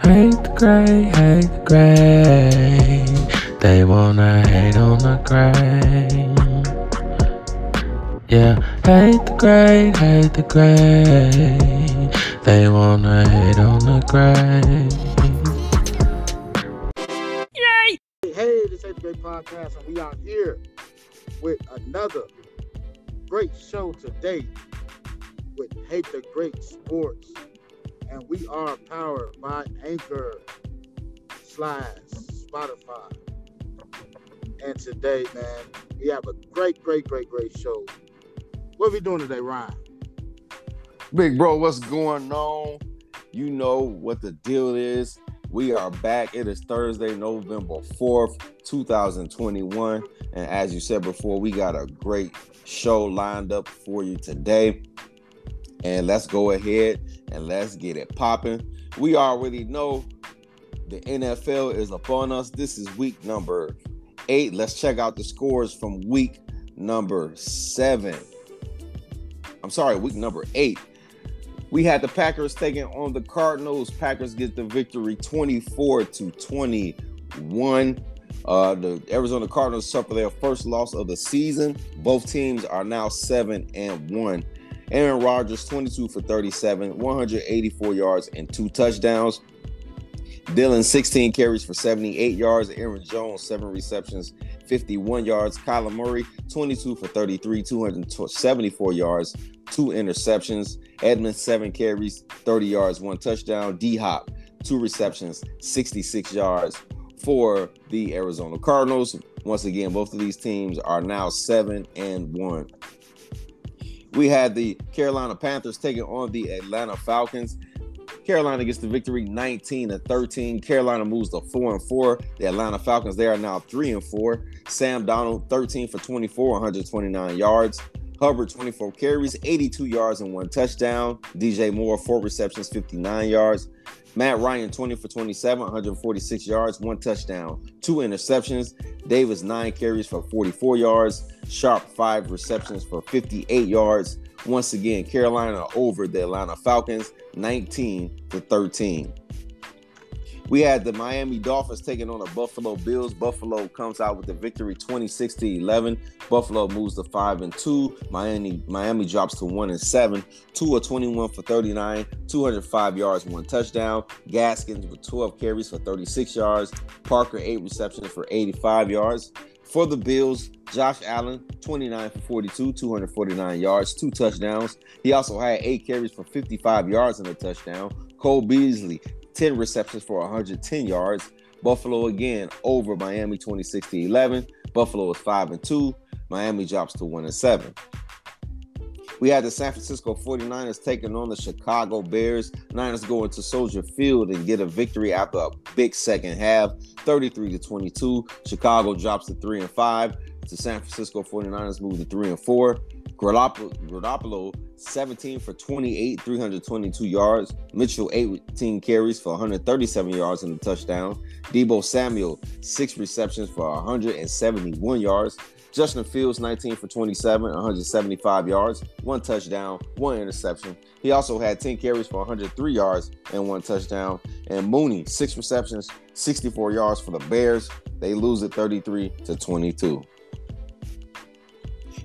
Hate the gray, hate the gray. They wanna hate on the gray. Yeah, hate the gray, hate the gray. They wanna hate on the gray. Yay! Hey, this is the Great Podcast, and we out here with another great show today with Hate the Great Sports. And we are powered by Anchor/Spotify. And today, man, we have a great show. What are we doing today, Ryan? Big bro, what's going on? You know what the deal is. We are back. It is Thursday, November 4th, 2021. And as you said before, we got a great show lined up for you today. And let's go ahead and let's get it popping. We already know the NFL is upon us. This is week number 8. Let's check out the scores from week number 7. I'm sorry, week number 8. We had the Packers taking on the Cardinals. Packers get the victory 24-21. The Arizona Cardinals suffer their first loss of the season. Both teams are now 7-1. Aaron Rodgers, 22 for 37, 184 yards and 2 touchdowns. Dylan, 16 carries for 78 yards. Aaron Jones, 7 receptions, 51 yards. Kyler Murray, 22 for 33, 274 yards, 2 interceptions. Edmonds, 7 carries, 30 yards, 1 touchdown. D Hop, 2 receptions, 66 yards for the Arizona Cardinals. Once again, both of these teams are now 7-1. We had the Carolina Panthers taking on the Atlanta Falcons. Carolina gets the victory 19-13. Carolina moves to 4-4. The Atlanta Falcons, they are now 3-4. Sam Darnold, 13 for 24, 129 yards. Hubbard, 24 carries, 82 yards and 1 touchdown. DJ Moore, 4 receptions, 59 yards. Matt Ryan, 20 for 27, 146 yards, 1 touchdown, 2 interceptions. Davis, 9 carries for 44 yards. Sharp, 5 receptions for 58 yards. Once again, Carolina over the Atlanta Falcons, 19-13. We had the Miami Dolphins taking on the Buffalo Bills. Buffalo comes out with the victory 26-11. Buffalo moves to 5-2. Miami drops to 1-7. Tua 21 for 39, 205 yards, 1 touchdown. Gaskins with 12 carries for 36 yards. Parker, 8 receptions for 85 yards. For the Bills, Josh Allen, 29 for 42, 249 yards, 2 touchdowns. He also had 8 carries for 55 yards and a touchdown. Cole Beasley, 10 receptions for 110 yards. Buffalo again over Miami 26-11. Buffalo is 5-2. Miami drops to 1-7. We had the San Francisco 49ers taking on the Chicago Bears. Niners go into Soldier Field and get a victory after a big second half, 33-22. Chicago drops to 3-5. The San Francisco 49ers move to 3-4. Grodopolo, 17 for 28, 322 yards. Mitchell, 18 carries for 137 yards and a touchdown. Debo Samuel, 6 receptions for 171 yards. Justin Fields, 19 for 27, 175 yards, 1 touchdown, 1 interception. He also had 10 carries for 103 yards and 1 touchdown. And Mooney, 6 receptions, 64 yards for the Bears. They lose it 33-22.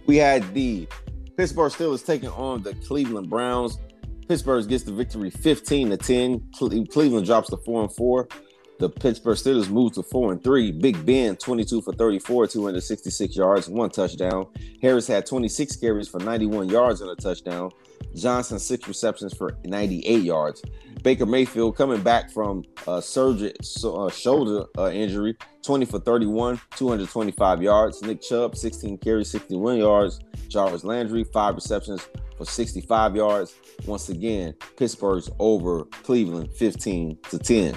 We had the Pittsburgh Steelers taking on the Cleveland Browns. Pittsburgh gets the victory 15-10. Cleveland drops to 4-4. The Pittsburgh Steelers move to 4-3. Big Ben, 22 for 34, 266 yards, 1 touchdown. Harris had 26 carries for 91 yards and a touchdown. Johnson, 6 receptions for 98 yards. Baker Mayfield coming back from a shoulder injury, 20 for 31, 225 yards. Nick Chubb, 16 carries, 61 yards. Jarvis Landry, 5 receptions for 65 yards. Once again, Pittsburgh's over Cleveland 15-10.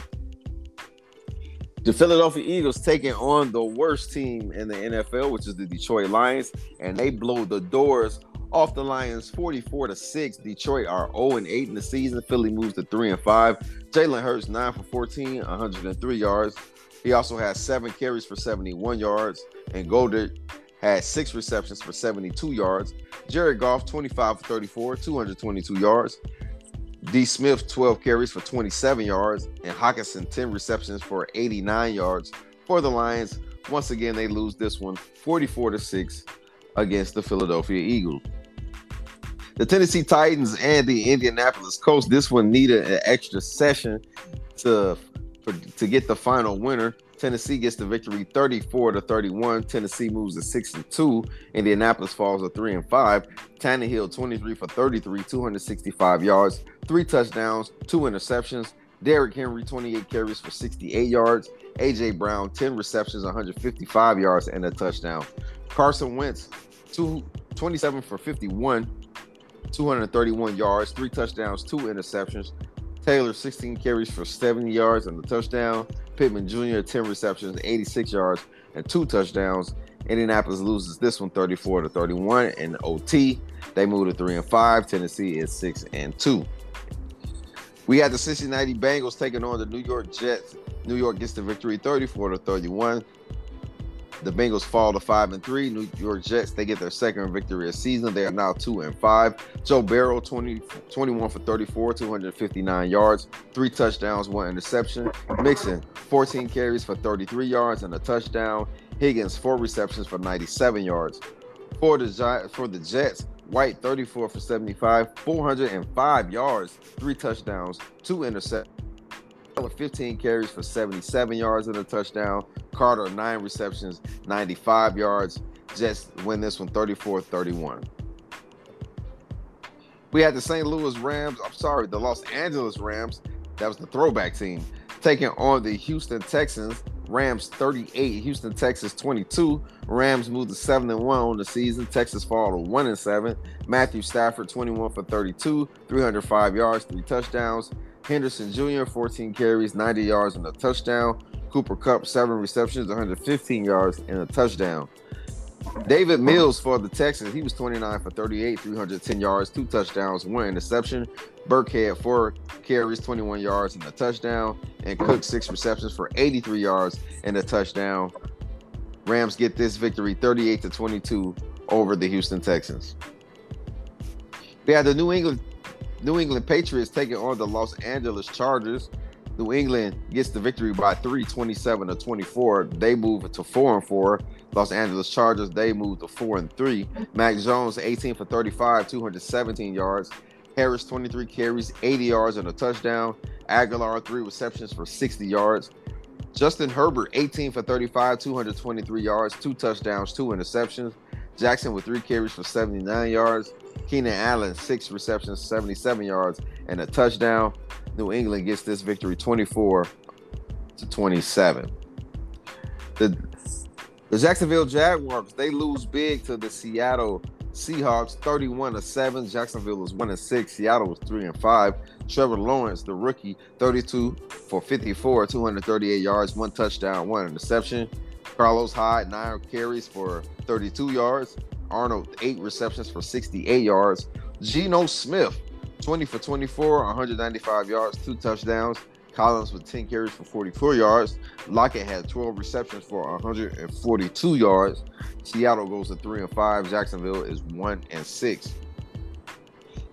The Philadelphia Eagles taking on the worst team in the NFL, which is the Detroit Lions, and they blow the doors off the Lions 44-6. Detroit are 0-8 in the season. Philly moves to 3-5. Jalen Hurts, 9 for 14, 103 yards. He also has 7 carries for 71 yards, and Gordon had 6 receptions for 72 yards. Jared Goff, 25 for 34, 222 yards. D. Smith, 12 carries for 27 yards, and Hawkinson, 10 receptions for 89 yards. For the Lions, once again, they lose this one 44-6 against the Philadelphia Eagles. The Tennessee Titans and the Indianapolis Colts, this one needed an extra session to get the final winner. Tennessee gets the victory 34-31. Tennessee moves to 6-2. Indianapolis falls to 3-5. Tannehill, 23 for 33, 265 yards, 3 touchdowns, 2 interceptions. Derrick Henry, 28 carries for 68 yards. A.J. Brown, 10 receptions, 155 yards, and a touchdown. Carson Wentz, 27 for 51, 231 yards, 3 touchdowns, 2 interceptions. Taylor, 16 carries for 70 yards and a touchdown. Pittman Jr., 10 receptions, 86 yards, and 2 touchdowns. Indianapolis loses this one 34-31 in OT. They move to 3-5. Tennessee is 6-2. We had the Cincinnati Bengals taking on the New York Jets. New York gets the victory 34-31. The Bengals fall to 5-3. New York Jets, they get their second victory of season. They are now 2-5. Joe Burrow, 21 for 34, 259 yards, 3 touchdowns, 1 interception. Mixon, 14 carries for 33 yards and a touchdown. Higgins, 4 receptions for 97 yards. For the Jets, White, 34 for 75, 405 yards, 3 touchdowns, 2 interceptions. 15 carries for 77 yards and a touchdown. Carter, 9 receptions, 95 yards. Jets win this one 34-31. We had the the Los Angeles Rams, that was the throwback team, taking on the Houston Texans. Rams 38, Houston, Texas 22. Rams move to 7-1 on the season. Texas fall to 1-7. Matthew Stafford, 21 for 32, 305 yards, 3 touchdowns. Henderson Jr., 14 carries, 90 yards, and a touchdown. Cooper Kupp, 7 receptions, 115 yards, and a touchdown. David Mills for the Texans, he was 29 for 38, 310 yards, 2 touchdowns, 1 interception. Burkhead, 4 carries, 21 yards, and a touchdown. And Cook, 6 receptions for 83 yards and a touchdown. Rams get this victory 38-22 over the Houston Texans. They had the New England Patriots taking on the Los Angeles Chargers. New England gets the victory by 3, 27-24. They move to 4-4. Los Angeles Chargers, they move to 4-3. Mac Jones, 18 for 35, 217 yards. Harris, 23 carries, 80 yards and a touchdown. Aguilar, 3 receptions for 60 yards. Justin Herbert, 18 for 35, 223 yards, 2 touchdowns, 2 interceptions. Jackson with 3 carries for 79 yards. Keenan Allen, 6 receptions, 77 yards, and a touchdown. New England gets this victory 24-27. The Jacksonville Jaguars, they lose big to the Seattle Seahawks, 31-7. Jacksonville is 1-6. Seattle was 3-5. Trevor Lawrence, the rookie, 32 for 54, 238 yards, 1 touchdown, 1 interception. Carlos Hyde, 9 carries for 32 yards. Arnold, 8 receptions for 68 yards. Geno Smith, 20 for 24, 195 yards, 2 touchdowns. Collins with 10 carries for 44 yards. Lockett had 12 receptions for 142 yards. Seattle goes to 3-5. Jacksonville is 1-6.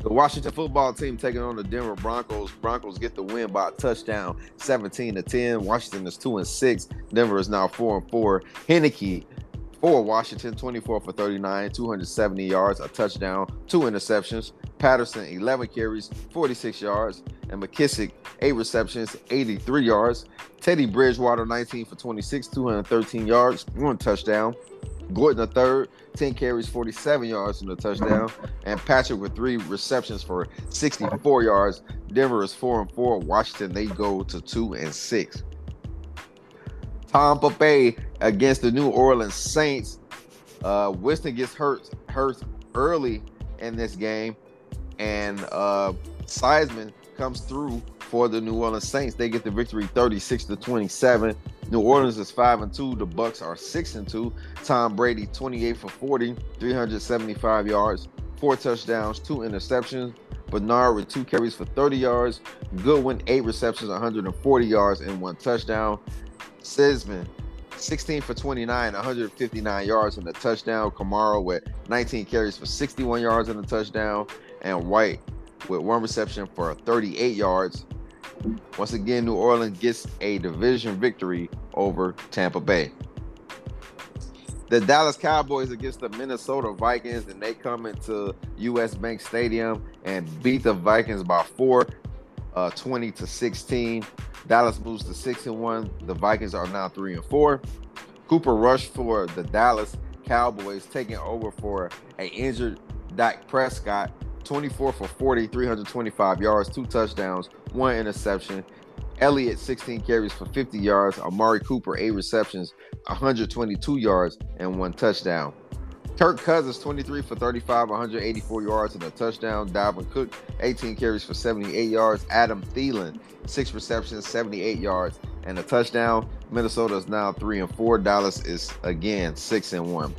The Washington football team taking on the Denver Broncos. Broncos get the win by a touchdown, 17-10. Washington is 2-6. Denver is now 4-4. Henneke for Washington, 24 for 39, 270 yards, a touchdown, 2 interceptions. Patterson, 11 carries, 46 yards. And McKissick, 8 receptions, 83 yards. Teddy Bridgewater, 19 for 26, 213 yards, 1 touchdown. Gordon III, 10 carries, 47 yards, and a touchdown. And Patrick with 3 receptions for 64 yards. Denver is 4-4. Washington, they go to 2-6. Tampa Bay against the New Orleans Saints. Winston gets hurt early in this game, and Seisman comes through for the New Orleans Saints. They get the victory 36-27. New Orleans is 5-2. The Bucks are 6-2. Tom Brady, 28 for 40, 375 yards, 4 touchdowns, 2 interceptions. Bernard with 2 carries for 30 yards. Goodwin, 8 receptions, 140 yards, and 1 touchdown. Seisman, 16 for 29, 159 yards and a touchdown. Kamara with 19 carries for 61 yards and a touchdown. And White with one reception for 38 yards. Once again, New Orleans gets a division victory over Tampa Bay. The Dallas Cowboys against the Minnesota Vikings, and they come into U.S. Bank Stadium and beat the Vikings by 4, 20-16. Dallas moves to 6-1. The Vikings are now 3-4. Cooper Rush for the Dallas Cowboys, taking over for an injured Dak Prescott, 24 for 40, 325 yards, 2 touchdowns, 1 interception. Elliott, 16 carries for 50 yards. Amari Cooper, 8 receptions, 122 yards, and 1 touchdown. Kirk Cousins, 23 for 35, 184 yards, and a touchdown. Dalvin Cook, 18 carries for 78 yards. Adam Thielen, 6 receptions, 78 yards, and a touchdown. Minnesota is now 3-4. Dallas is, again, 6-1.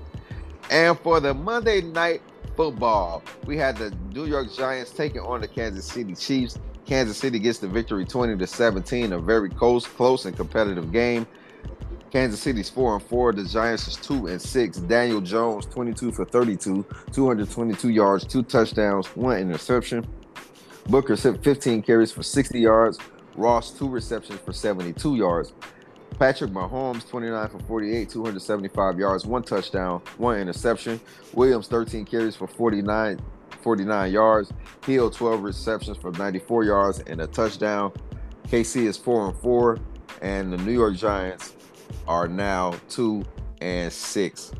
And for the Monday Night Football, we had the New York Giants taking on the Kansas City Chiefs. Kansas City gets the victory 20-17, a very close and competitive game. Kansas City's 4-4. The Giants is 2-6. Daniel Jones, 22 for 32, 222 yards, 2 touchdowns, 1 interception. Booker, 15 carries for 60 yards. Ross, 2 receptions for 72 yards. Patrick Mahomes, 29 for 48, 275 yards, 1 touchdown, 1 interception. Williams, 13 carries for 49 yards. Hill, 12 receptions for 94 yards and a touchdown. KC is 4-4, and the New York Giants are now 2-6.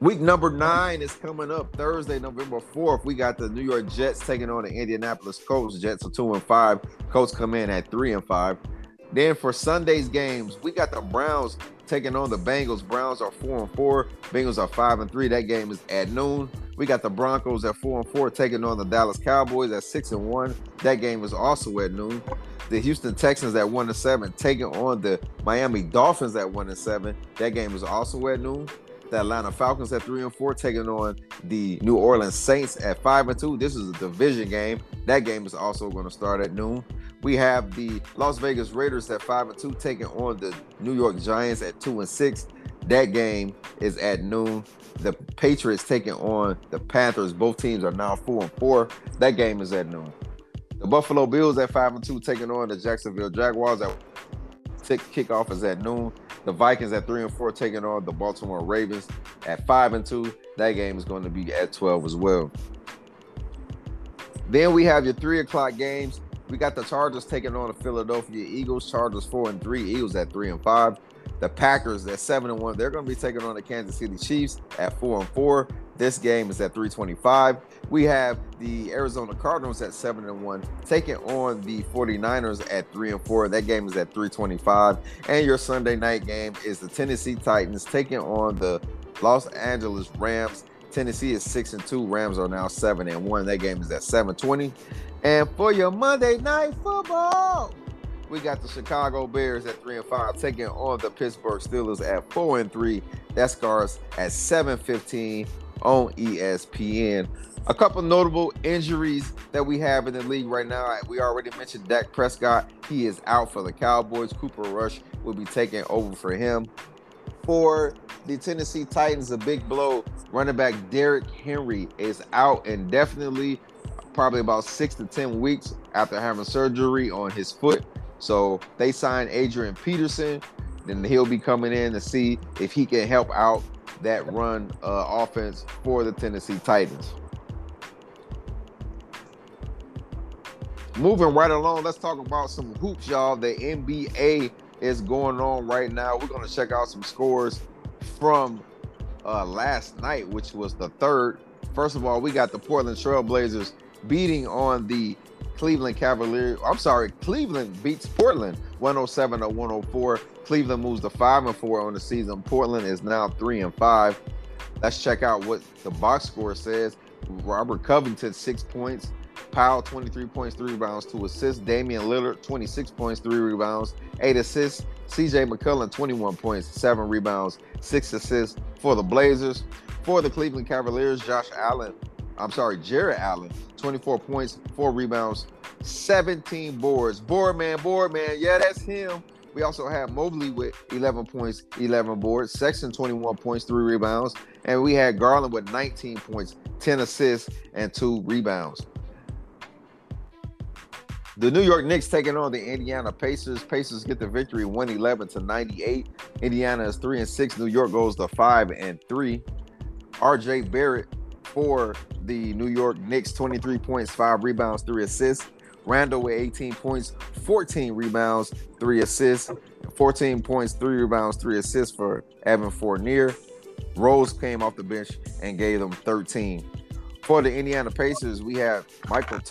Week number 9 is coming up Thursday, November 4th. We got the New York Jets taking on the Indianapolis Colts. Jets are 2-5. Colts come in at 3-5. Then for Sunday's games, we got the Browns taking on the Bengals. Browns are 4-4. Bengals are 5-3. That game is at noon. We got the Broncos at 4-4 taking on the Dallas Cowboys at 6-1. That game is also at noon. The Houston Texans at 1-7 taking on the Miami Dolphins at 1-7. That game is also at noon. The Atlanta Falcons at 3-4 taking on the New Orleans Saints at 5-2. This is a division game. That game is also going to start at noon. We have the Las Vegas Raiders at 5-2 taking on the New York Giants at 2-6. That game is at noon. The Patriots taking on the Panthers. Both teams are now 4-4. That game is at noon. The Buffalo Bills at 5-2 taking on the Jacksonville Jaguars. Kickoff is at noon. The Vikings at 3-4 taking on the Baltimore Ravens at 5-2. That game is going to be at 12 as well. Then we have your 3:00 games. We got the Chargers taking on the Philadelphia Eagles. Chargers 4-3, Eagles at 3-5. The Packers at 7-1. They're going to be taking on the Kansas City Chiefs at 4-4. This game is at 3:25. We have the Arizona Cardinals at 7-1 taking on the 49ers at 3-4. That game is at 3:25. And your Sunday night game is the Tennessee Titans taking on the Los Angeles Rams. Tennessee is 6-2. Rams are now 7-1. That game is at 7:20. And for your Monday night football, we got the Chicago Bears at 3-5 taking on the Pittsburgh Steelers at 4-3. That starts at 7:15 on ESPN. A couple notable injuries that we have in the league right now. We already mentioned Dak Prescott. He is out for the Cowboys. Cooper Rush will be taking over for him. For the Tennessee Titans, a big blow. Running back Derrick Henry is out indefinitely, probably about 6 to 10 weeks after having surgery on his foot. So they signed Adrian Peterson. Then he'll be coming in to see if he can help out that run offense for the Tennessee Titans. Moving right along, let's talk about some hoops, y'all. The NBA is going on right now. We're going to check out some scores from last night, which was the third. First of all, we got the Portland Trail Blazers beating on the Cleveland Cavaliers. I'm sorry, Cleveland beats Portland 107-104. Cleveland moves to 5-4 on the season. Portland is now 3-5. Let's check out what the box score says. Robert Covington, 6 points. Powell, 23 points, 3 rebounds, 2 assists. Damian Lillard, 26 points, 3 rebounds, 8 assists. CJ McCollum, 21 points, 7 rebounds, 6 assists for the Blazers. For the Cleveland Cavaliers, Jared Allen, 24 points, 4 rebounds, 17 boards. Board man, yeah, that's him. We also have Mobley with 11 points, 11 boards, Sexton 21 points, 3 rebounds, and we had Garland with 19 points, 10 assists, and 2 rebounds. The New York Knicks taking on the Indiana Pacers. Pacers get the victory 111-98. Indiana is 3-6. New York goes to 5-3. RJ Barrett for the New York Knicks, 23 points, 5 rebounds, 3 assists. Randall with 18 points, 14 rebounds, 3 assists. 14 points, 3 rebounds, 3 assists for Evan Fournier. Rose came off the bench and gave them 13. For the Indiana Pacers, we have Miles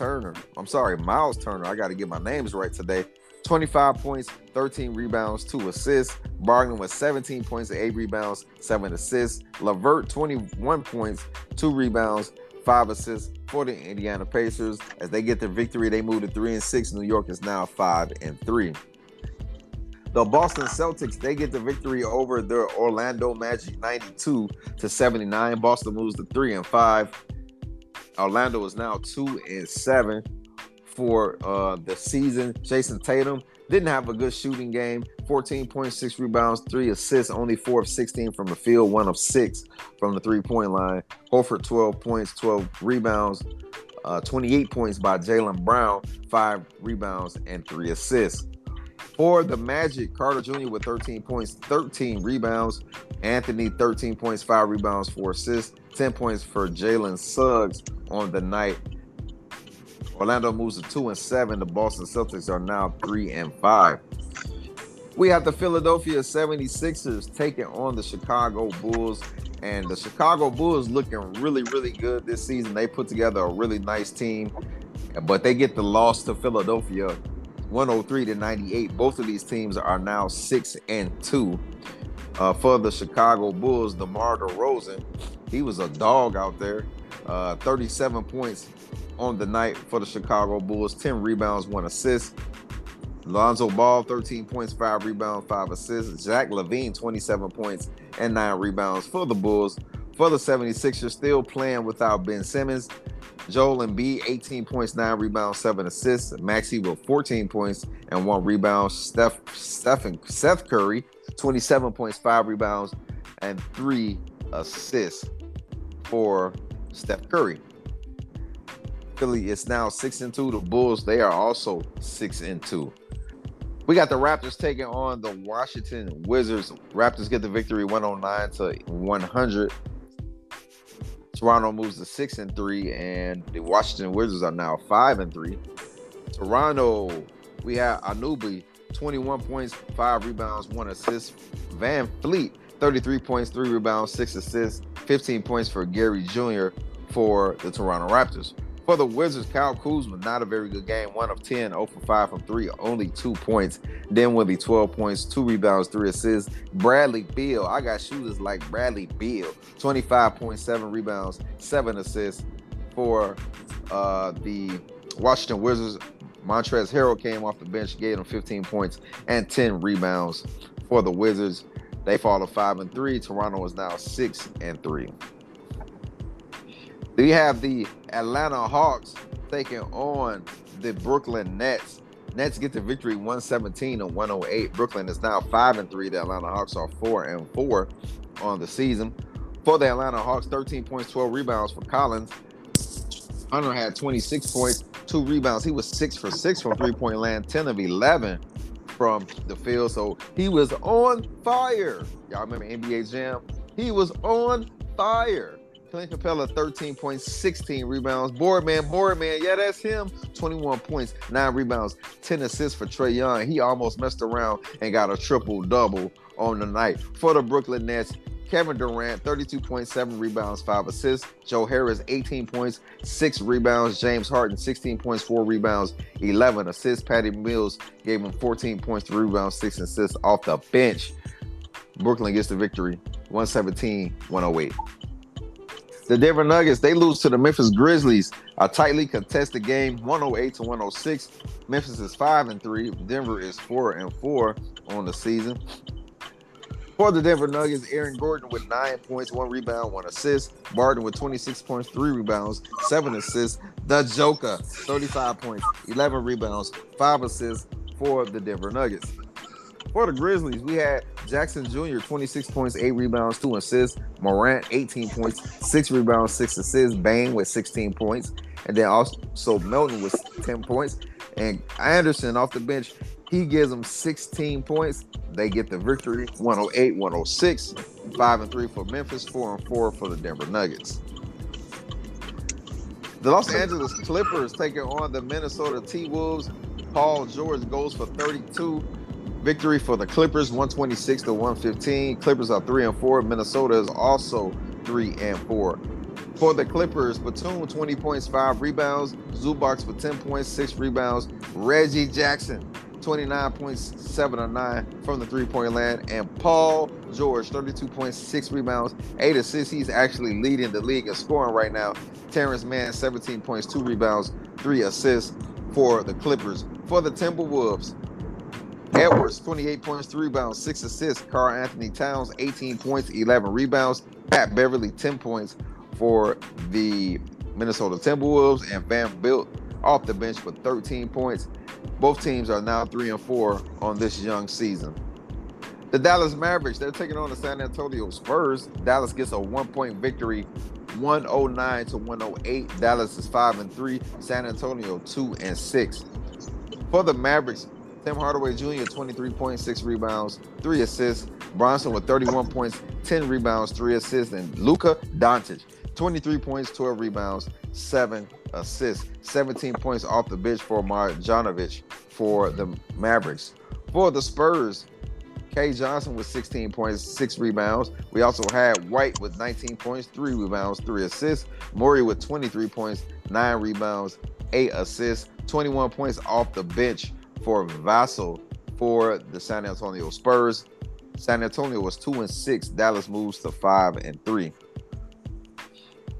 Turner. I got to get my names right today. 25 points, 13 rebounds, 2 assists. Barton with 17 points, 8 rebounds, 7 assists. LeVert, 21 points, 2 rebounds, 5 assists for the Indiana Pacers. As they get the victory, they move to 3-6. New York is now 5-3. The Boston Celtics, they get the victory over their Orlando Magic 92-79. Boston moves to 3-5. Orlando is now 2-7 for the season. Jason Tatum didn't have a good shooting game. 14.6 rebounds, 3 assists, only 4 of 16 from the field, 1 of 6 from the three-point line. Horford, 12 points, 12 rebounds, 28 points by Jaylen Brown, 5 rebounds, and 3 assists. For the Magic, Carter Jr. with 13 points, 13 rebounds. Anthony, 13 points, 5 rebounds, 4 assists. 10 points for Jalen Suggs on the night. Orlando moves to 2-7. The Boston Celtics are now 3-5. We have the Philadelphia 76ers taking on the Chicago Bulls. And the Chicago Bulls looking really, really good this season. They put together a really nice team, but they get the loss to Philadelphia 103-98. Both of these teams are now 6-2. For the Chicago Bulls, DeMar DeRozan, he was a dog out there. 37 points on the night for the Chicago Bulls, 10 rebounds, 1 assist. Lonzo Ball, 13 points, 5 rebounds, 5 assists. Zach LaVine, 27 points and 9 rebounds for the Bulls. For the 76ers, still playing without Ben Simmons. Joel Embiid, 18 points, 9 rebounds, 7 assists. Maxey with 14 points and 1 rebound. Seth Curry, 27 points, 5 rebounds, and 3 assists for Steph Curry. Philly is now 6-2. The Bulls, they are also 6-2. We got the Raptors taking on the Washington Wizards. Raptors get the victory 109-100. Toronto moves to 6-3, and the Washington Wizards are now 5-3. Toronto, we have Anunoby, 21 points, 5 rebounds, 1 assist. Van Fleet, 33 points, 3 rebounds, 6 assists, 15 points for Gary Jr. for the Toronto Raptors. For the Wizards, Kyle Kuzma, not a very good game. 1 of 10, 0 for 5 from 3, only 2 points. Then will be 12 points, 2 rebounds, 3 assists. Bradley Beal, I got shooters like Bradley Beal. 25.7 rebounds, 7 assists for the Washington Wizards. Montrezl Harrell came off the bench, gave them 15 points and 10 rebounds for the Wizards. They fall to 5-3. Toronto is now 6-3. We have the Atlanta Hawks taking on the Brooklyn Nets. Nets get the victory 117-108. Brooklyn is now 5-3. The Atlanta Hawks are 4-4 on the season. For the Atlanta Hawks, 13 points, 12 rebounds for Collins. Hunter had 26 points, 2 rebounds. He was 6 for 6 from three-point land, 10 of 11. From the field, so he was on fire. Y'all remember NBA Jam? He was on fire. Clint Capella, 13 points, 16 rebounds. Boardman, yeah, that's him. 21 points, 9 rebounds, 10 assists for Trae Young. He almost messed around and got a triple-double on the night. For the Brooklyn Nets, Kevin Durant, 32.7 rebounds, 5 assists. Joe Harris, 18 points, 6 rebounds. James Harden, 16 points, 4 rebounds, 11 assists. Patty Mills gave him 14 points, 3 rebounds, 6 assists off the bench. Brooklyn gets the victory, 117-108. The Denver Nuggets, they lose to the Memphis Grizzlies. A tightly contested game, 108-106. Memphis is 5-3. Denver is 4-4 on the season. For the Denver Nuggets, Aaron Gordon with 9 points, 1 rebound, 1 assist. Barton with 26 points, 3 rebounds, 7 assists. The Joker, 35 points, 11 rebounds, 5 assists for the Denver Nuggets. For the Grizzlies, we had Jackson Jr., 26 points, 8 rebounds, 2 assists. Morant, 18 points, 6 rebounds, 6 assists. Bane with 16 points. And then also Melton with 10 points. And Anderson off the bench, he gives them 16 points. They get the victory, 108-106. 5-3 for Memphis, 4-4 for the Denver Nuggets. The Los Angeles Clippers taking on the Minnesota T-Wolves. Paul George goes for 32. Victory for the Clippers, 126-115. Clippers are 3-4. Minnesota is also 3-4. For the Clippers, Batum, 20 points, 5 rebounds. Zubac with 10 points, 6 rebounds. Reggie Jackson, 29.7 or 9 from the three-point line. And Paul George, 32.6 rebounds, 8 assists. He's actually leading the league in scoring right now. Terrence Mann, 17 points, 2 rebounds, 3 assists for the Clippers. For the Timberwolves, Edwards, 28 points, 3 rebounds, 6 assists. Karl Anthony Towns, 18 points, 11 rebounds. Pat Beverly, 10 points for the Minnesota Timberwolves. And Vanderbilt off the bench with 13 points. Both teams are now 3-4 on this young season. The Dallas Mavericks, they're taking on the San Antonio Spurs. Dallas gets a 1-point victory, 109-108. Dallas is 5-3. San Antonio 2-6. For the Mavericks, Tim Hardaway Jr., 23.6 rebounds, 3 assists. Bronson with 31 points, 10 rebounds, 3 assists. And Luka Doncic, 23 points, 12 rebounds, 7 assists. 17 points off the bench for Marjanovic for the Mavericks. For the Spurs, K. Johnson with 16 points, 6 rebounds. We also had White with 19 points, 3 rebounds, 3 assists. Morey with 23 points, 9 rebounds, 8 assists. 21 points off the bench for Vassell for the San Antonio Spurs. San Antonio was 2-6. Dallas moves to 5-3.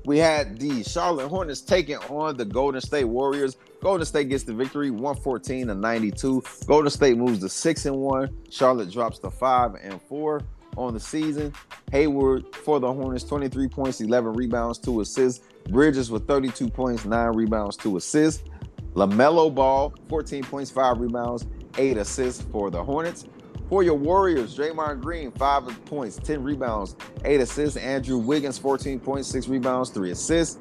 We had the Charlotte Hornets taking on the Golden State Warriors. Golden State gets the victory, 114-92. Golden State moves to 6-1. Charlotte drops to 5-4 on the season. Hayward for the Hornets, 23 points, 11 rebounds, 2 assists. Bridges with 32 points, 9 rebounds, 2 assists. LaMelo Ball, 14 points, 5 rebounds, 8 assists for the Hornets. For your Warriors, Draymond Green, 5 points, 10 rebounds, 8 assists. Andrew Wiggins, 14 points, 6 rebounds, 3 assists.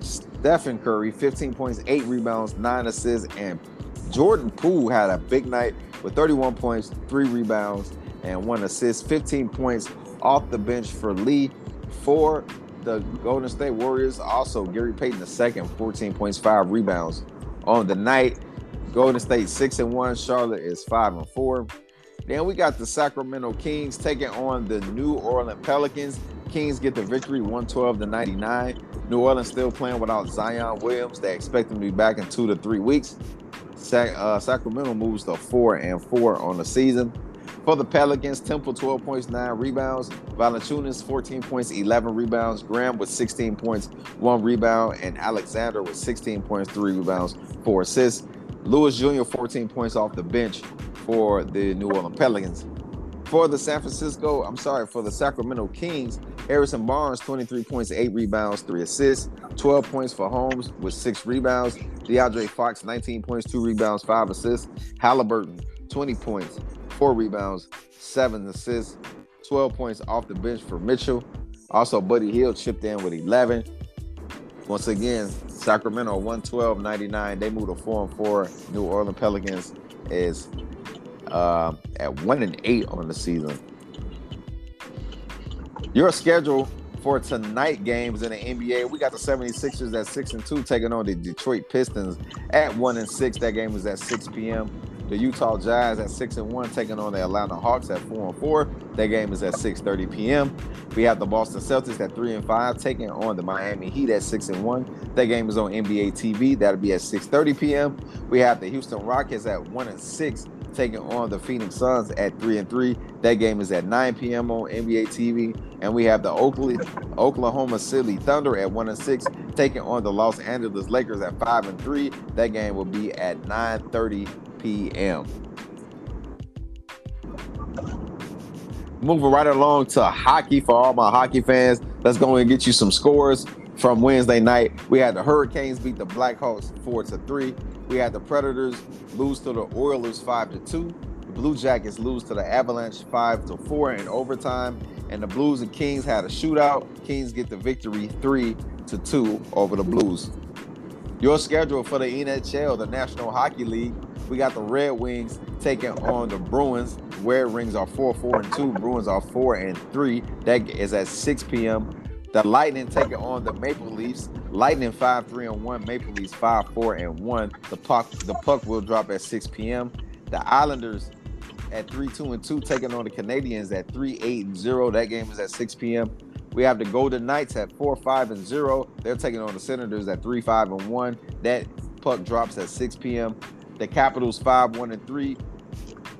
Stephen Curry, 15 points, 8 rebounds, 9 assists. And Jordan Poole had a big night with 31 points, 3 rebounds, and 1 assist. 15 points off the bench for Lee. For the Golden State Warriors, also Gary Payton II, 14 points, 5 rebounds on the night. Golden State 6-1. Charlotte is 5-4. Then we got the Sacramento Kings taking on the New Orleans Pelicans. Kings get the victory, 112-99. New Orleans still playing without Zion Williams. They expect him to be back in 2 to 3 weeks. Sacramento moves to 4-4 on the season. For the Pelicans, Temple, 12 points, 9 rebounds. Valanciunas, 14 points, 11 rebounds. Graham with 16 points, 1 rebound. And Alexander with 16 points, 3 rebounds, 4 assists. Lewis Jr., 14 points off the bench for the New Orleans Pelicans. For the Sacramento Kings, Harrison Barnes, 23 points, 8 rebounds, 3 assists. 12 points for Holmes with 6 rebounds. DeAndre Fox, 19 points, 2 rebounds, 5 assists. Halliburton, 20 points, 4 rebounds, 7 assists. 12 points off the bench for Mitchell. Also, Buddy Hill chipped in with 11. Once again, Sacramento 112-99. They move to 4-4. New Orleans Pelicans is at 1-8 on the season. Your schedule for tonight games in the NBA, we got the 76ers at 6-2 taking on the Detroit Pistons at 1-6. That game is at 6 p.m. The Utah Jazz at 6-1 taking on the Atlanta Hawks at 4-4. That game is at 6:30 p.m. We have the Boston Celtics at 3-5 taking on the Miami Heat at 6-1. That game is on NBA TV. That'll be at 6:30 p.m. We have the Houston Rockets at 1-6. Taking on the Phoenix Suns at 3-3. That game is at 9 p.m. on NBA TV. And we have the Oklahoma City Thunder at 1-6, taking on the Los Angeles Lakers at 5-3. That game will be at 9:30 p.m. Moving right along to hockey for all my hockey fans. Let's go and get you some scores from Wednesday night. We had the Hurricanes beat the Blackhawks 4-3. We had the Predators lose to the Oilers 5-2. Blue Jackets lose to the Avalanche 5-4 in overtime, and the Blues and Kings had a shootout. Kings get the victory 3-2 over the Blues. Your schedule for the NHL, the National Hockey League, we got the Red Wings taking on the Bruins. Red Wings are 4-4-2. Bruins are 4-3. That is at 6 p.m. The Lightning taking on the Maple Leafs. Lightning 5-3-1. Maple Leafs 5-4-1. The puck will drop at 6 p.m. The Islanders at 3-2-2 taking on the Canadiens at 3-8-0. That game is at 6 p.m. We have the Golden Knights at 4-5-0. They're taking on the Senators at 3-5-1. That puck drops at 6 p.m. The Capitals 5-1-3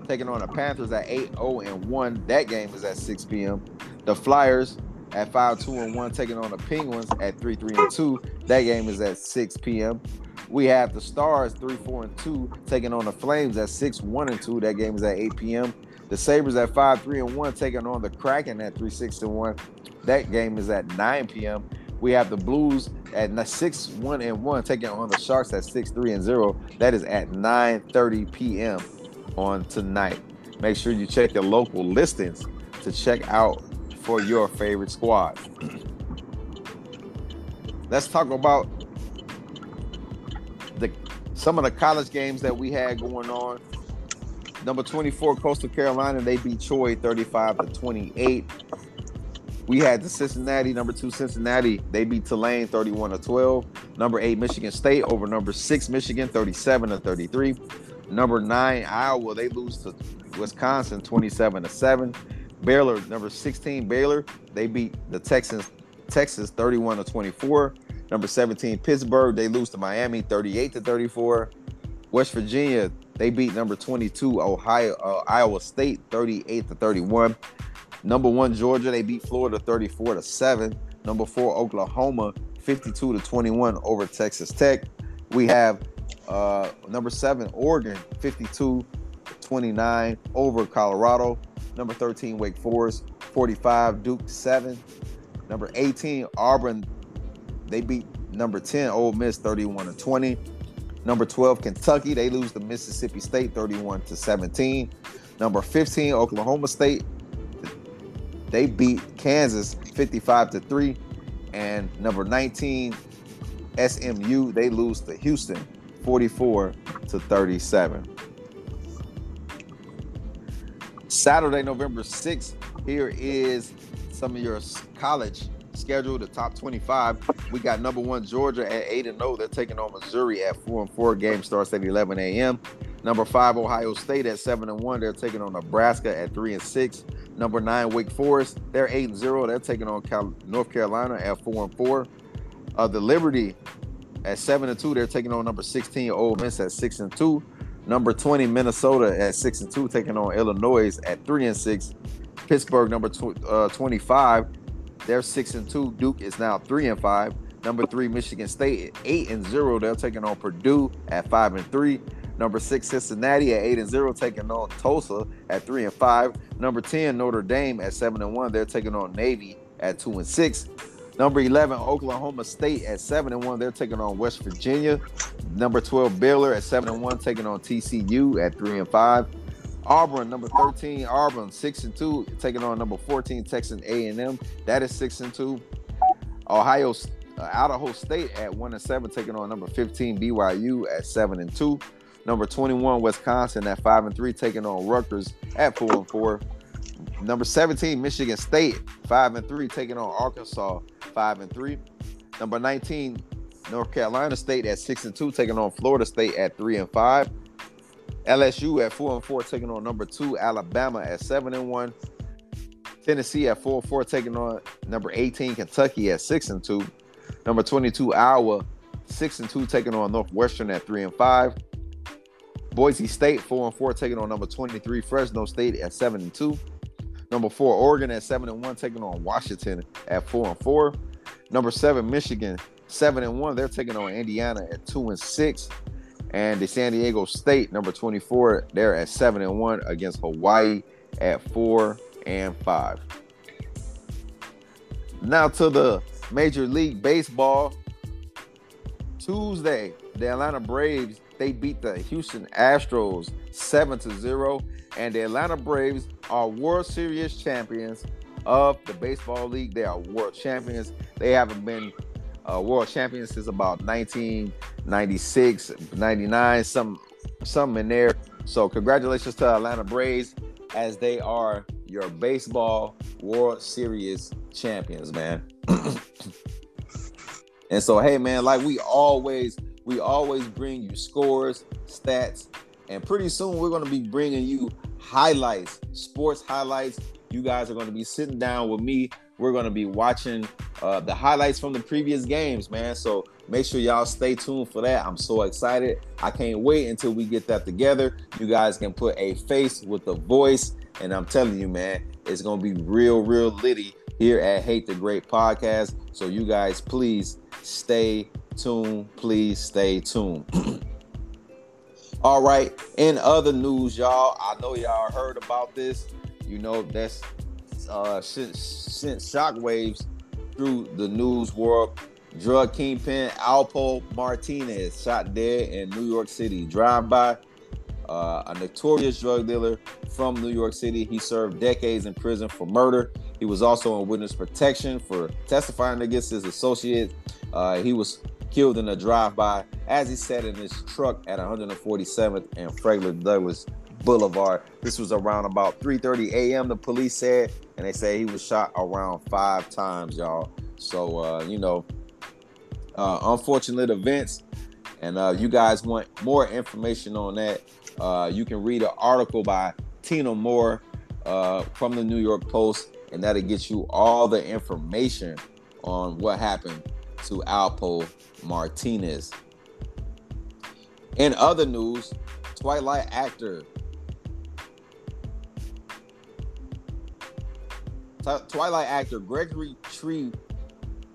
taking on the Panthers at 8-0-1. That game is at 6 p.m. The Flyers at 5-2-1 taking on the Penguins at 3-3-2. That game is at 6 p.m. We have the Stars 3-4-2 taking on the Flames at 6-1-2. That game is at 8 p.m. The Sabres at 5-3-1 taking on the Kraken at 3-6-1. That game is at 9 p.m. We have the Blues at 6-1-1 taking on the Sharks at 6-3-0. That is at 9:30 p.m. on tonight. Make sure you check your local listings to check out for your favorite squad. Let's talk about some of the college games that we had going on. Number 24, Coastal Carolina, they beat Troy 35-28. We had the Cincinnati, number 2 Cincinnati, they beat Tulane 31-12. Number 8 Michigan State over number 6 Michigan 37-33. Number 9 Iowa, they lose to Wisconsin 27-7. Baylor, number 16 Baylor, they beat the Texas 31-24. Number 17 Pittsburgh, they lose to Miami 38-34. West Virginia, they beat number 22 Iowa State 38-31. Number 1 Georgia, they beat Florida 34-7. Number 4 Oklahoma 52-21 over Texas Tech. We have number 7 Oregon 52-29 over Colorado. Number 13 Wake Forest 45 Duke 7. Number 18 Auburn, they beat number 10 Ole Miss 31-20. Number 12 Kentucky, they lose to Mississippi State 31-17. Number 15 Oklahoma State, they beat Kansas 55-3. And number 19, SMU, they lose to Houston 44-37. Saturday, November 6th, here is some of your college schedule, the top 25. We got number 1, Georgia at 8-0. They're taking on Missouri at 4-4. Game starts at 11 a.m. Number 5, Ohio State at 7-1. They're taking on Nebraska at 3-6. Number 9, Wake Forest, they're 8-0. They're taking on North Carolina at 4-4. The Liberty at 7-2. They're taking on number 16, Ole Miss at 6-2. Number 20, Minnesota at 6-2, taking on Illinois at 3-6. Pittsburgh, number 25, they're 6-2. Duke is now 3-5. Number 3, Michigan State at 8-0. They're taking on Purdue at 5-3. Number 6, Cincinnati at 8-0, taking on Tulsa at 3-5. Number 10, Notre Dame at 7-1. They're taking on Navy at 2-6. Number 11, Oklahoma State at 7-1. They're taking on West Virginia. Number 12, Baylor at 7-1, taking on TCU at 3-5. Auburn, number 13, Auburn 6-2, taking on number 14, Texas A&M. That is 6-2. Idaho State at 1-7, taking on number 15, BYU at 7-2. Number 21, Wisconsin at 5-3, taking on Rutgers at 4-4. Number 17, Michigan State 5-3, taking on Arkansas 5-3. Number 19, North Carolina State at 6-2, taking on Florida State at 3-5. LSU at 4-4, taking on number 2, Alabama at 7-1. Tennessee at 4-4, taking on number 18, Kentucky at 6-2. Number 22, Iowa 6-2, taking on Northwestern at 3-5. Boise State 4-4, taking on number 23 Fresno State at 7-2. Number 4 Oregon at 7-1, taking on Washington at 4-4. Number 7 Michigan 7-1, they're taking on Indiana at 2-6. And the San Diego State, number 24, they're at 7-1 against Hawaii at 4-5. Now to the Major League Baseball. Tuesday, the Atlanta Braves They beat the Houston Astros 7-0, and the Atlanta Braves are World Series champions of the Baseball League. They are world champions. They haven't been world champions since about 1996, 99, something in there. So congratulations to Atlanta Braves, as they are your baseball World Series champions, man. And so, hey, man, like we always bring you scores, stats, and pretty soon we're going to be bringing you highlights, sports highlights. You guys are going to be sitting down with me. We're going to be watching the highlights from the previous games, man. So make sure y'all stay tuned for that. I'm so excited. I can't wait until we get that together. You guys can put a face with a voice. And I'm telling you, man, it's going to be real, real litty here at Hate the Great Podcast. So you guys, please stay tuned. Please stay tuned. All right. In other news, y'all, I know y'all heard about this. You know, that's sent shockwaves through the news world. Drug kingpin Alpo Martinez shot dead in New York City drive-by. A notorious drug dealer from New York City. He served decades in prison for murder. He was also on witness protection for testifying against his associate. He was killed in a drive-by as he sat in his truck at 147th and Franklin Douglas Boulevard. This was around about 3:30 a.m., the police said, and they say he was shot around 5 times, y'all. So, you know, unfortunate events. And you guys want more information on that, you can read an article by Tina Moore from the New York Post, and that'll get you all the information on what happened to Alpo Martinez. In other news, Twilight actor Gregory Tree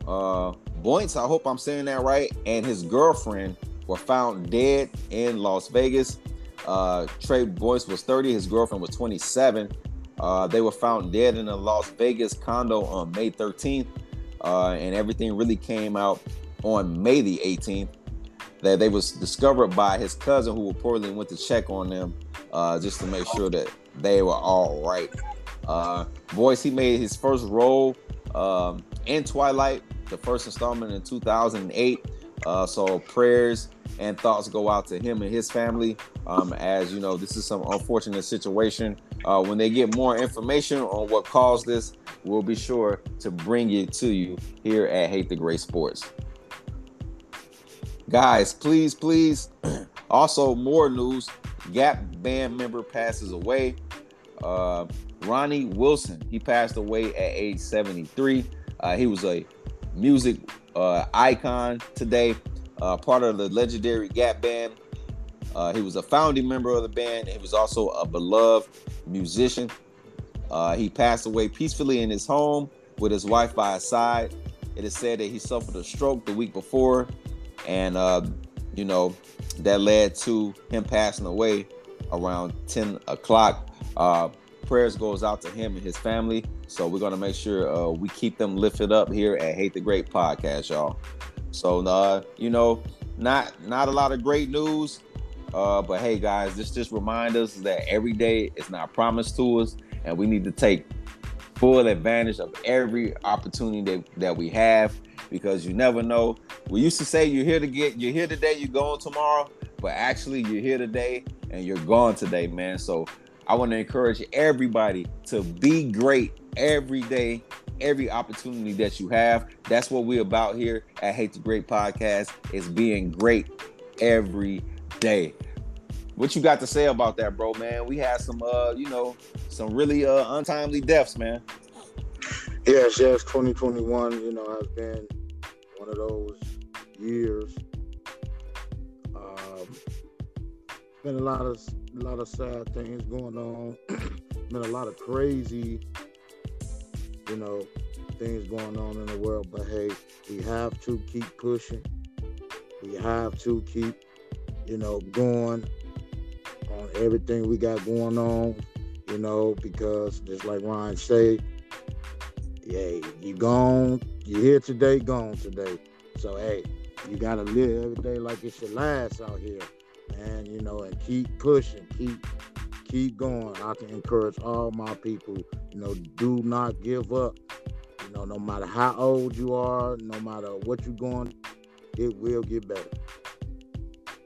Boyntz, I hope I'm saying that right, and his girlfriend were found dead in Las Vegas. Trey Boyce was 30. His girlfriend was 27. They were found dead in a Las Vegas condo on May 13th. And everything really came out on May the 18th. That they was discovered by his cousin, who reportedly went to check on them just to make sure that they were all right. Boyce, he made his first role in Twilight, the first installment in 2008. So prayers and thoughts go out to him and his family. As you know, this is some unfortunate situation. When they get more information on what caused this, we'll be sure to bring it to you here at Hate the Great Sports. Guys, please, please. Also, more news. Gap band member passes away. Ronnie Wilson, he passed away at age 73. He was a music icon today, part of the legendary Gap band. He was a founding member of the band. He was also a beloved musician. He passed away peacefully in his home with his wife by his side. It is said that he suffered a stroke the week before, and you know, that led to him passing away around 10 o'clock. Prayers goes out to him and his family. So we're gonna make sure we keep them lifted up here at Hate the Great Podcast, y'all. So you know, not a lot of great news, but hey, guys, this just reminds us that every day is not promised to us, and we need to take full advantage of every opportunity that we have, because you never know. We used to say you're here today, you're going tomorrow, but actually you're here today and you're gone today, man. So I want to encourage everybody to be great every day, every opportunity that you have. That's what we're about here at Hate the Great Podcast, is being great every day. What you got to say about that, bro, man? We had some, you know, some really untimely deaths, man. Yes, 2021, you know, has been one of those years. Been a lot of sad things going on. Been a lot of crazy, you know, things going on in the world. But hey, we have to keep pushing. We have to keep, you know, going on everything we got going on, you know, because just like Ryan said, yeah, you gone, you here today, gone today. So hey, you gotta live every day like it's your last out here. and you know, and keep pushing, keep going. I can encourage all my people, you know, do not give up. You know, no matter how old you are, no matter what you're going, it will get better.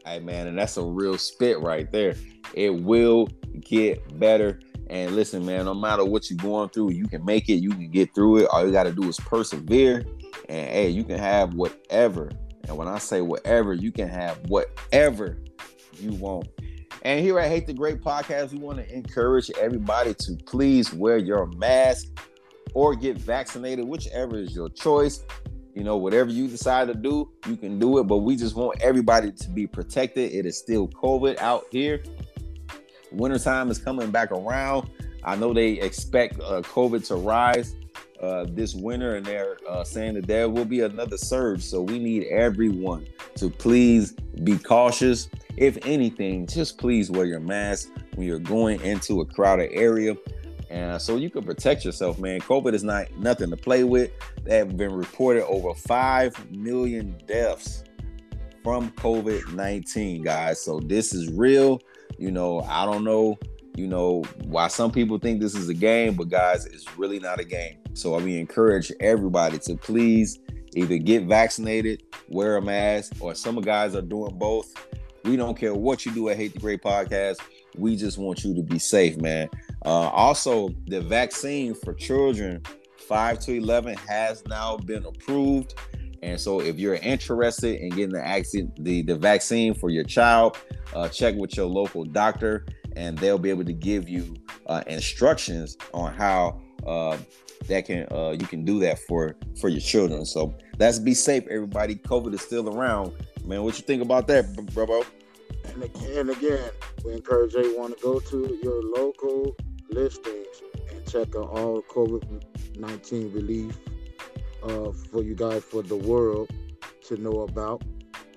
Hey man, and that's a real spit right there. It will get better. And listen, man, no matter what you're going through, you can make it, you can get through it. All you got to do is persevere. And hey, you can have whatever. And when I say whatever, you can have whatever you want. And here at Hate the Great Podcast, we want to encourage everybody to please wear your mask or get vaccinated, whichever is your choice. You know, whatever you decide to do, you can do it. But we just want everybody to be protected. It is still COVID out here. Wintertime is coming back around. I know they expect COVID to rise this winter, and they're saying that there will be another surge. So we need everyone to please be cautious. If anything, just please wear your mask when you're going into a crowded area. And so you can protect yourself, man. COVID is not nothing to play with. There have been reported over 5 million deaths from COVID-19, guys. So this is real. You know, I don't know, you know, why some people think this is a game, but guys, it's really not a game. So I mean, encourage everybody to please either get vaccinated, wear a mask, or some guys are doing both. We don't care what you do at Hate the Great Podcast. We just want you to be safe, man. Also, the vaccine for children 5 to 11 has now been approved. And so if you're interested in getting the vaccine for your child, check with your local doctor, and they'll be able to give you instructions on how you can do that for your children. So that's be safe, everybody. COVID is still around. Man, what you think about that, bro? And again, we encourage everyone to go to your local listings and check on all COVID-19 relief for you guys, for the world to know about.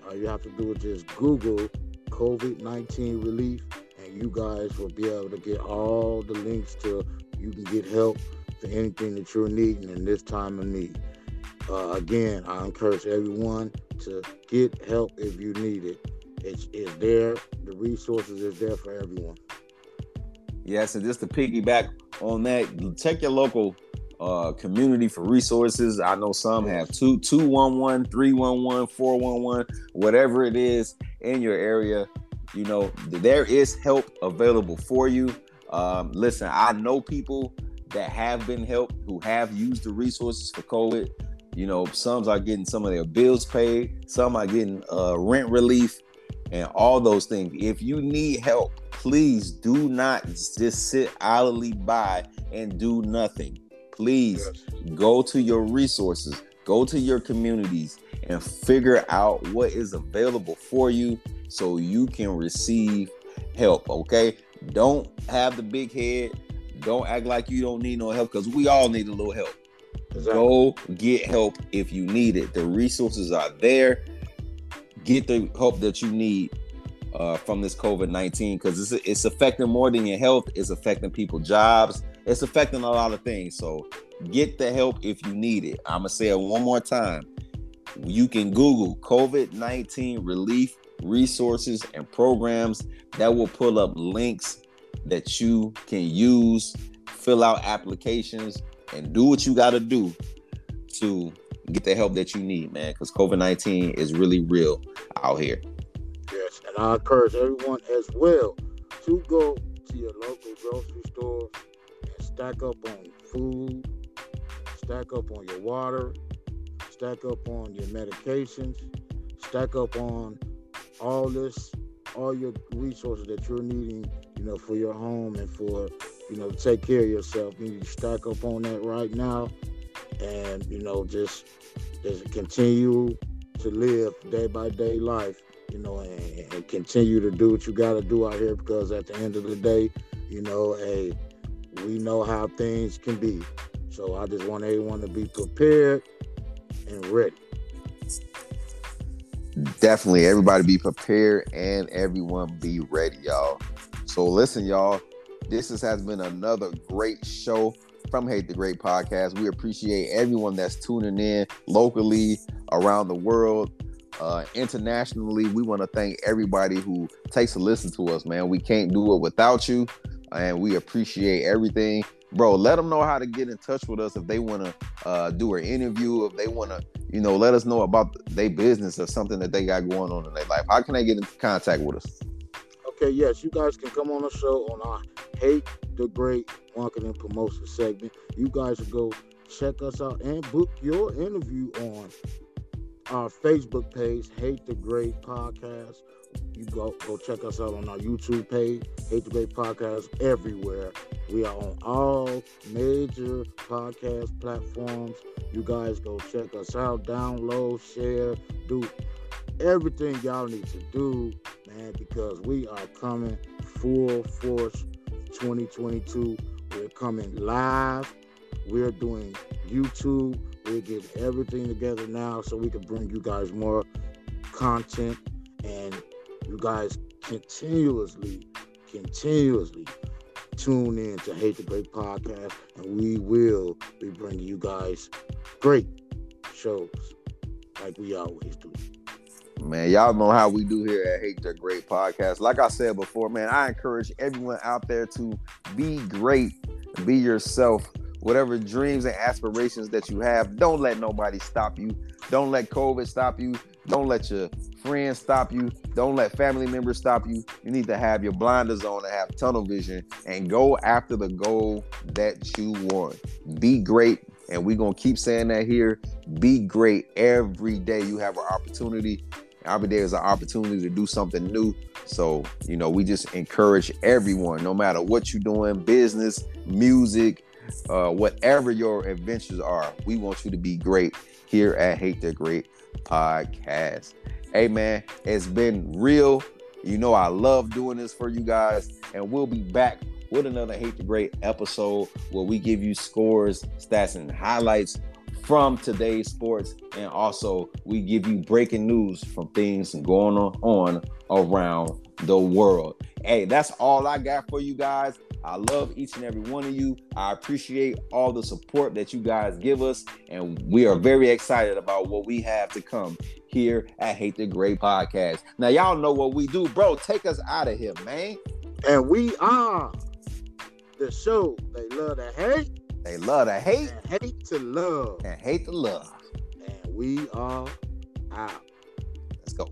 All you have to do is just Google COVID-19 relief, and you guys will be able to get all the links to you can get help for anything that you're needing in this time of need. Again, I encourage everyone to get help if you need it. It's there. The resources is there for everyone. Yes, and just to piggyback on that, check your local community for resources. I know some have 211, 311, 411, whatever it is in your area. You know, there is help available for you. Listen, I know people that have been helped who have used the resources for COVID. You know, some are getting some of their bills paid. Some are getting rent relief and all those things. If you need help, please do not just sit idly by and do nothing. Please go to your resources, go to your communities, and figure out what is available for you so you can receive help, okay? Don't have the big head. Don't act like you don't need no help, because we all need a little help. Exactly. Go get help if you need it. The resources are there. Get the help that you need from this COVID-19, because it's affecting more than your health. It's affecting people's jobs. It's affecting a lot of things. So get the help if you need it. I'm going to say it one more time. You can Google COVID-19 relief resources and programs. That will pull up links that you can use, fill out applications, and do what you got to do to get the help that you need, man, because COVID-19 is really real out here. Yes, and I encourage everyone as well to go to your local grocery store and stack up on food, stack up on your water, stack up on your medications, stack up on all your resources that you're needing, you know, for your home and for, you know, take care of yourself. You need to stack up on that right now, and, you know, just continue to live day by day life, you know, and continue to do what you got to do out here, because at the end of the day, you know, hey, we know how things can be. So I just want everyone to be prepared and ready. Definitely, everybody be prepared and everyone be ready, y'all. So listen, y'all, this has been another great show from Hate the Great Podcast. We appreciate everyone that's tuning in locally, around the world. Internationally, we want to thank everybody who takes a listen to us, man. We can't do it without you, and we appreciate everything. Bro, let them know how to get in touch with us if they want to do an interview, if they want to, you know, let us know about their business or something that they got going on in their life. How can they get in contact with us? Okay, yes, you guys can come on the show on our Hate the Great Marketing Promotion segment. You guys can go check us out and book your interview on our Facebook page, Hate the Great Podcast. You go check us out on our YouTube page, Hate the Great Podcast, everywhere. We are on all major podcast platforms. You guys go check us out, download, share, do everything y'all need to do, man, because we are coming full force 2022. We're coming live. We're doing YouTube. We're getting everything together now so we can bring you guys more content, and you guys continuously tune in to Hate the Great Podcast, and we will be bringing you guys great shows like we always do. Man, y'all know how we do here at Hate the Great Podcast. Like I said before, man, I encourage everyone out there to be great, be yourself. Whatever dreams and aspirations that you have, don't let nobody stop you. Don't let COVID stop you. Don't let your friends stop you. Don't let family members stop you. You need to have your blinders on and have tunnel vision and go after the goal that you want. Be great. And we're going to keep saying that here. Be great every day. You have an opportunity. Every day is an opportunity to do something new. So, you know, we just encourage everyone, no matter what you're doing, business, music, whatever your adventures are, we want you to be great here at Hate the Great Podcast. Hey, man, it's been real. You know I love doing this for you guys, and we'll be back with another Hate the Great episode where we give you scores, stats, and highlights from today's sports, and also we give you breaking news from things going on around the world. Hey, that's all I got for you guys. I love each and every one of you. I appreciate all the support that you guys give us, and we are very excited about what we have to come here at Hate the Great Podcast. Now, y'all know what we do. Bro, take us out of here, man. And we are the show they love to hate. They love to hate. And hate to love. And hate to love. And we are out. Let's go.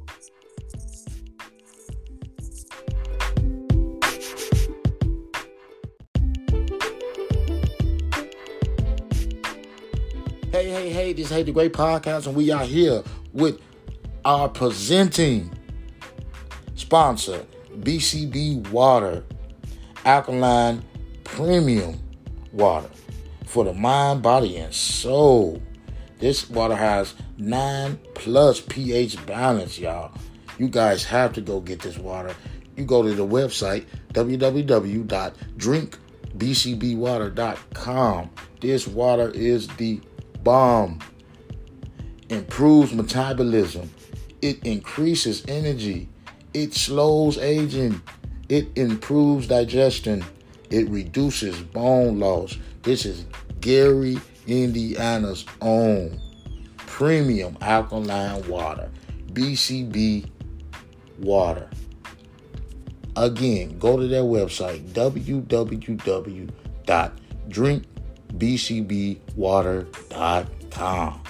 Hey, this is Hate the Great Podcast, and we are here with our presenting sponsor, BCB Water, alkaline premium water for the mind, body, and soul. This water has 9+ pH balance, y'all. You guys have to go get this water. You go to the website, www.drinkbcbwater.com. This water is the bomb. Improves metabolism. It increases energy. It slows aging. It improves digestion. It reduces bone loss. This is Gary, Indiana's own premium alkaline water, BCB Water. Again, go to their website, www.drinkbcbwater.com.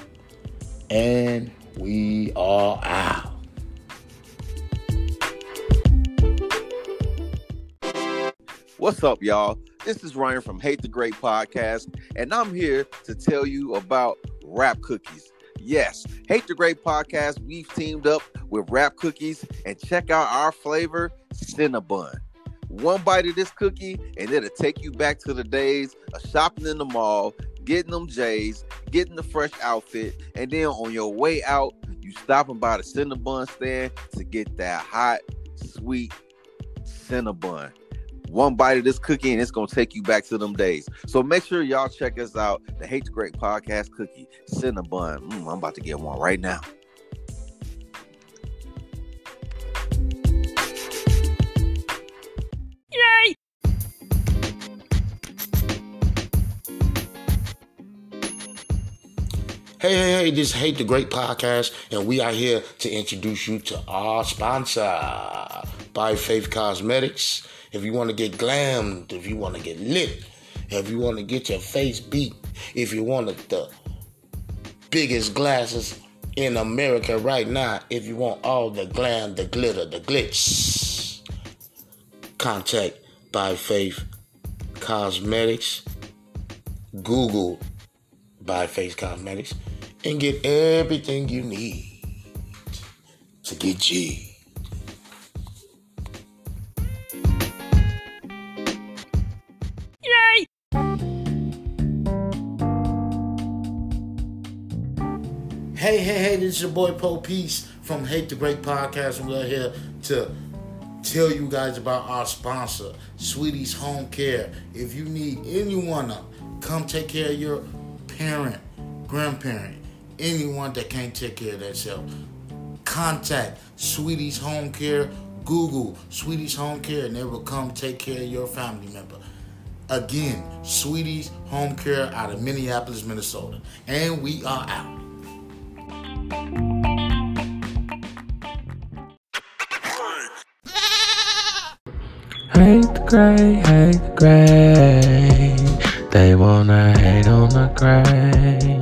And we are out. What's up, y'all? This is Ryan from Hate the Great Podcast, and I'm here to tell you about Wrap Cookies. Yes, Hate the Great Podcast, we've teamed up with Wrap Cookies, and check out our flavor, Cinnabon. One bite of this cookie, and it'll take you back to the days of shopping in the mall, getting them J's, getting the fresh outfit, and then on your way out, you stopping by the Cinnabon stand to get that hot, sweet Cinnabon. One bite of this cookie, and it's going to take you back to them days. So make sure y'all check us out, the Hate the Great Podcast cookie, Cinnabon. I'm about to get one right now. Yay! Hey, this Hate the Great podcast, and we are here to introduce you to our sponsor, By Faith Cosmetics. If you want to get glammed, if you want to get lit, if you want to get your face beat, if you want the biggest glasses in America right now, if you want all the glam, the glitter, the glitz, contact By Faith Cosmetics. Google By Faith Cosmetics and get everything you need to get G. Yay! Hey, this is your boy Poe Peace from Hate the Great Podcast, and we're here to tell you guys about our sponsor, Sweetie's Home Care. If you need anyone to come take care of your parent, grandparent, anyone that can't take care of themselves, contact Sweetie's Home Care. Google Sweetie's Home Care and they will come take care of your family member. Again, Sweetie's Home Care out of Minneapolis, Minnesota. And we are out. Hate the gray. They wanna hate on the gray.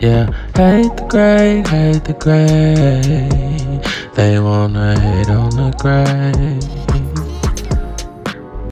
Yeah, hate the gray. They wanna hate on the gray.